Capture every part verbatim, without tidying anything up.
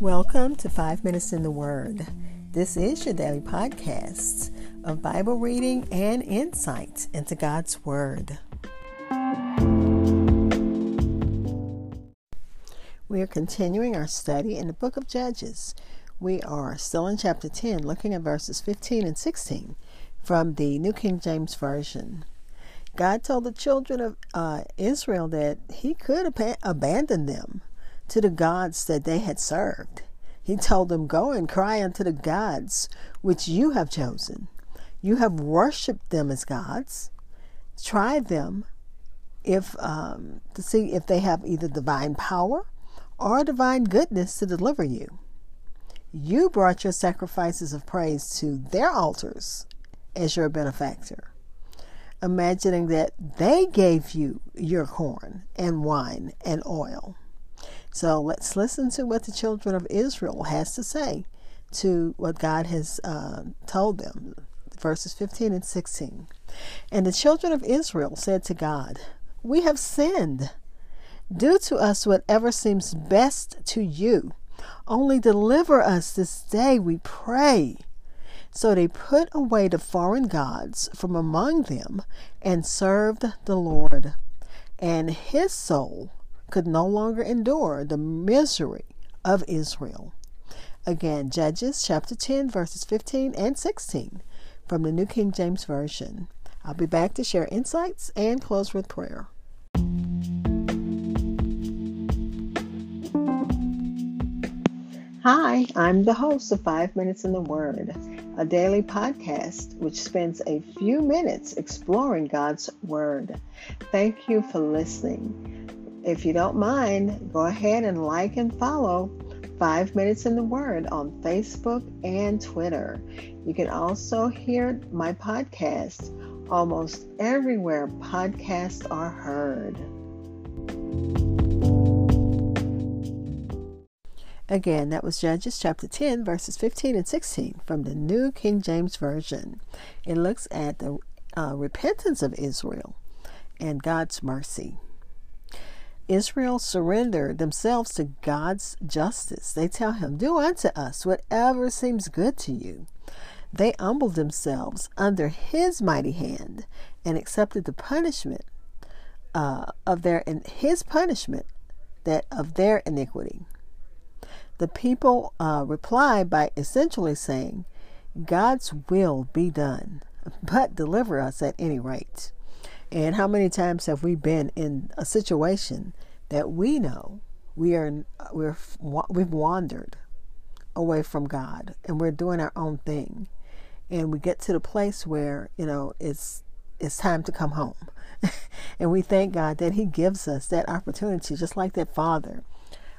Welcome to Five Minutes in the Word. This is your daily podcast of Bible reading and insight into God's Word. We are continuing our study in the book of Judges. We are still in chapter ten, looking at verses fifteen and sixteen from the New King James Version. God told the children of uh, Israel that he could ab- abandon them to the gods that they had served. He told them, "Go and cry unto the gods which you have chosen. You have worshipped them as gods. Try them if um, to see if they have either divine power or divine goodness to deliver you. You brought your sacrifices of praise to their altars as your benefactor, imagining that they gave you your corn and wine and oil." So let's listen to what the children of Israel has to say to what God has uh, told them. Verses fifteen and sixteen. "And the children of Israel said to God, 'We have sinned. Do to us whatever seems best to you. Only deliver us this day, we pray.' So they put away the foreign gods from among them and served the Lord. And his soul could no longer endure the misery of Israel." Again, Judges chapter ten, verses fifteen and sixteen from the New King James Version. I'll be back to share insights and close with prayer. Hi, I'm the host of Five Minutes in the Word, a daily podcast which spends a few minutes exploring God's Word. Thank you for listening. If you don't mind, go ahead and like and follow Five Minutes in the Word on Facebook and Twitter. You can also hear my podcast almost everywhere podcasts are heard. Again, that was Judges chapter ten, verses fifteen and sixteen from the New King James Version. It looks at the uh, repentance of Israel and God's mercy. Israel surrendered themselves to God's justice. They tell him, "Do unto us whatever seems good to you." They humbled themselves under his mighty hand and accepted the punishment uh, of their and his punishment that of their iniquity. The people uh, replied by essentially saying, "God's will be done, but deliver us at any rate." And how many times have we been in a situation that we know we are we're we've wandered away from God and we're doing our own thing, and we get to the place where you know it's it's time to come home, and we thank God that He gives us that opportunity, just like that father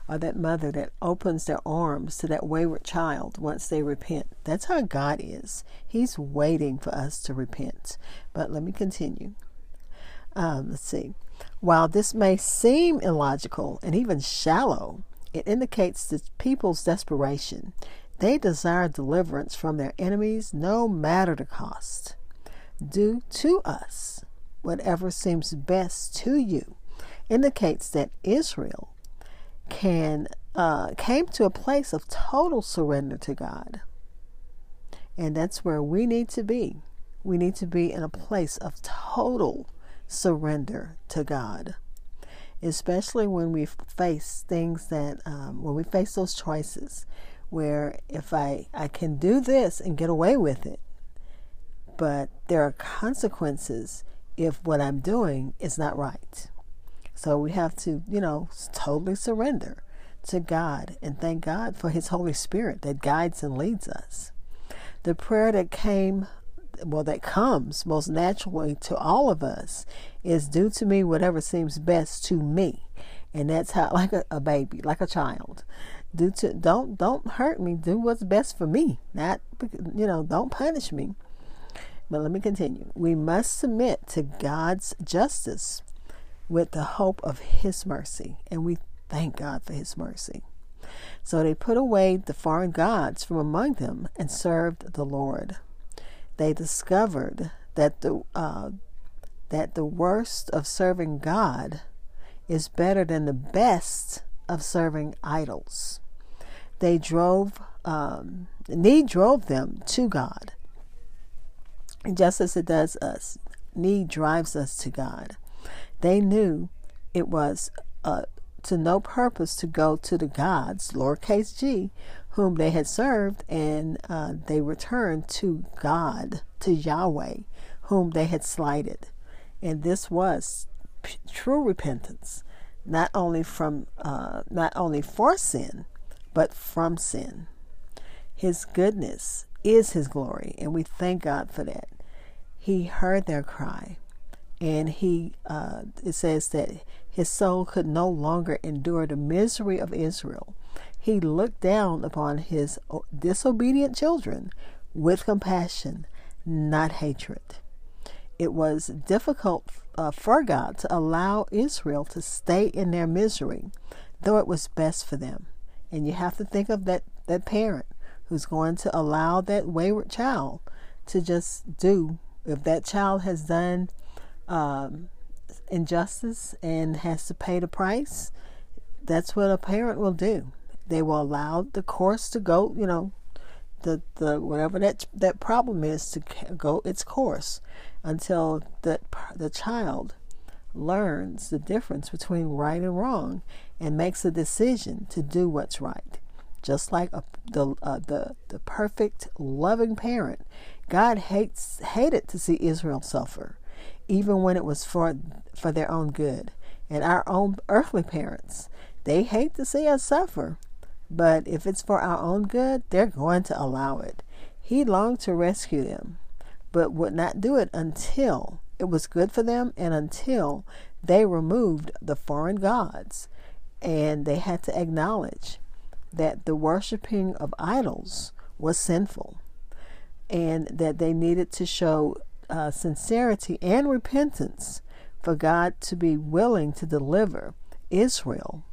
or that mother that opens their arms to that wayward child once they repent. That's how God is. He's waiting for us to repent. But let me continue. Um, let's see. "While this may seem illogical and even shallow, it indicates the people's desperation. They desire deliverance from their enemies, no matter the cost. 'Do to us whatever seems best to you' indicates that Israel can uh, came to a place of total surrender to God. And that's where we need to be. We need to be in a place of total surrender to God, especially when we face things that um, when we face those choices where if I I can do this and get away with it, but there are consequences if what I'm doing is not right. So we have to you know totally surrender to God and thank God for His Holy Spirit that guides and leads us. The prayer that came Well, that comes most naturally to all of us is, "Do to me whatever seems best to me," and that's how, like a, a baby, like a child, do to don't don't hurt me. Do what's best for me. Not you know, don't punish me. But let me continue. "We must submit to God's justice with the hope of His mercy," and we thank God for His mercy. "So they put away the foreign gods from among them and served the Lord. They discovered that the uh, that the worst of serving God is better than the best of serving idols. they drove, um, need drove them to God. And just as it does us, need drives us to God. They knew it was uh, to no purpose to go to the gods, lowercase g, whom they had served, and uh, they returned to God, to Yahweh, whom they had slighted. And this was p- true repentance, not only from uh, not only for sin, but from sin. His goodness is His glory, and we thank God for that. He heard their cry, and He uh, it says that His soul could no longer endure the misery of Israel. He looked down upon His disobedient children with compassion, not hatred. It was difficult uh, for God to allow Israel to stay in their misery, though it was best for them. And you have to think of that, that parent who's going to allow that wayward child to just do, if that child has done um, injustice and has to pay the price, that's what a parent will do. They will allow the course to go, you know, the, the whatever that that problem is to go its course until the, the child learns the difference between right and wrong and makes a decision to do what's right. Just like a, the, uh, the the perfect loving parent, God hates hated to see Israel suffer, even when it was for for their own good. And our own earthly parents, they hate to see us suffer, but if it's for our own good, they're going to allow it. He longed to rescue them, but would not do it until it was good for them and until they removed the foreign gods. And they had to acknowledge that the worshiping of idols was sinful, and that they needed to show uh, sincerity and repentance for God to be willing to deliver Israel.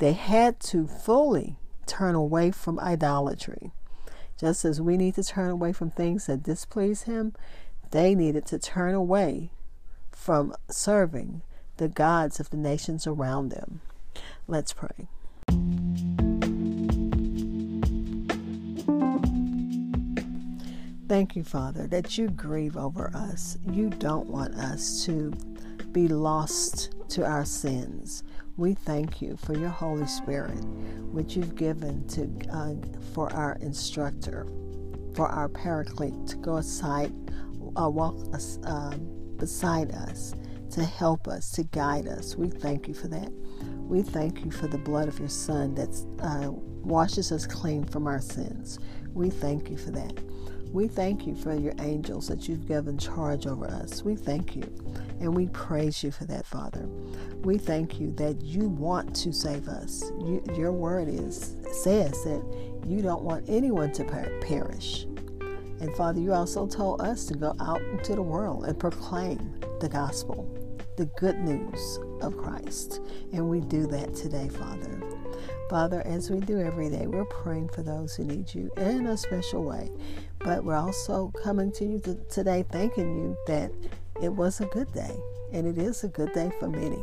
They had to fully turn away from idolatry. Just as we need to turn away from things that displease Him, they needed to turn away from serving the gods of the nations around them. Let's pray. Thank you, Father, that you grieve over us. You don't want us to be lost to our sins. We thank you for your Holy Spirit, which you've given to uh, for our instructor, for our paraclete, to go aside, uh, walk us, uh, beside us, to help us, to guide us. We thank you for that. We thank you for the blood of your Son that uh, washes us clean from our sins. We thank you for that. We thank you for your angels that you've given charge over us. We thank you, and we praise you for that, Father. We thank you that you want to save us. You, your word is says that you don't want anyone to per- perish. And Father, you also told us to go out into the world and proclaim the gospel, the good news of Christ. And we do that today, Father. Father, as we do every day, we're praying for those who need you in a special way. But we're also coming to you today thanking you that it was a good day, and it is a good day for many.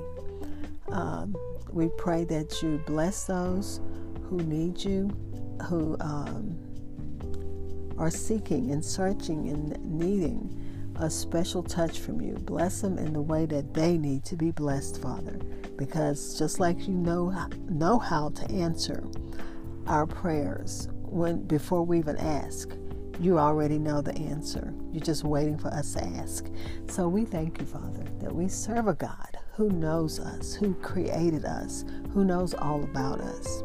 Um, we pray that you bless those who need you, who um, are seeking and searching and needing a special touch from you. Bless them in the way that they need to be blessed, Father. Because just like you know know how to answer our prayers when before we even ask, you already know the answer. You're just waiting for us to ask. So we thank you, Father, that we serve a God who knows us, who created us, who knows all about us.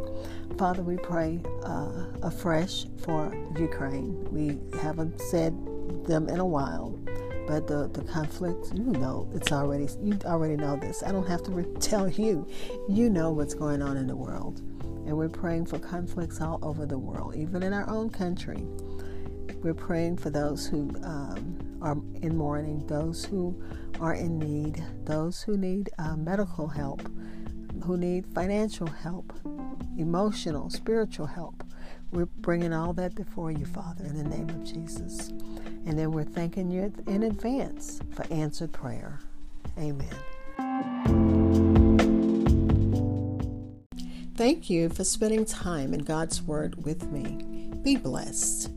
Father, we pray uh, afresh for Ukraine. We haven't said them in a while. But the, the conflict, you know, it's already, you already know this. I don't have to re- tell you. You know what's going on in the world. And we're praying for conflicts all over the world, even in our own country. We're praying for those who um, are in mourning, those who are in need, those who need uh, medical help, who need financial help, emotional, spiritual help. We're bringing all that before you, Father, in the name of Jesus. And then we're thanking you in advance for answered prayer. Amen. Thank you for spending time in God's Word with me. Be blessed.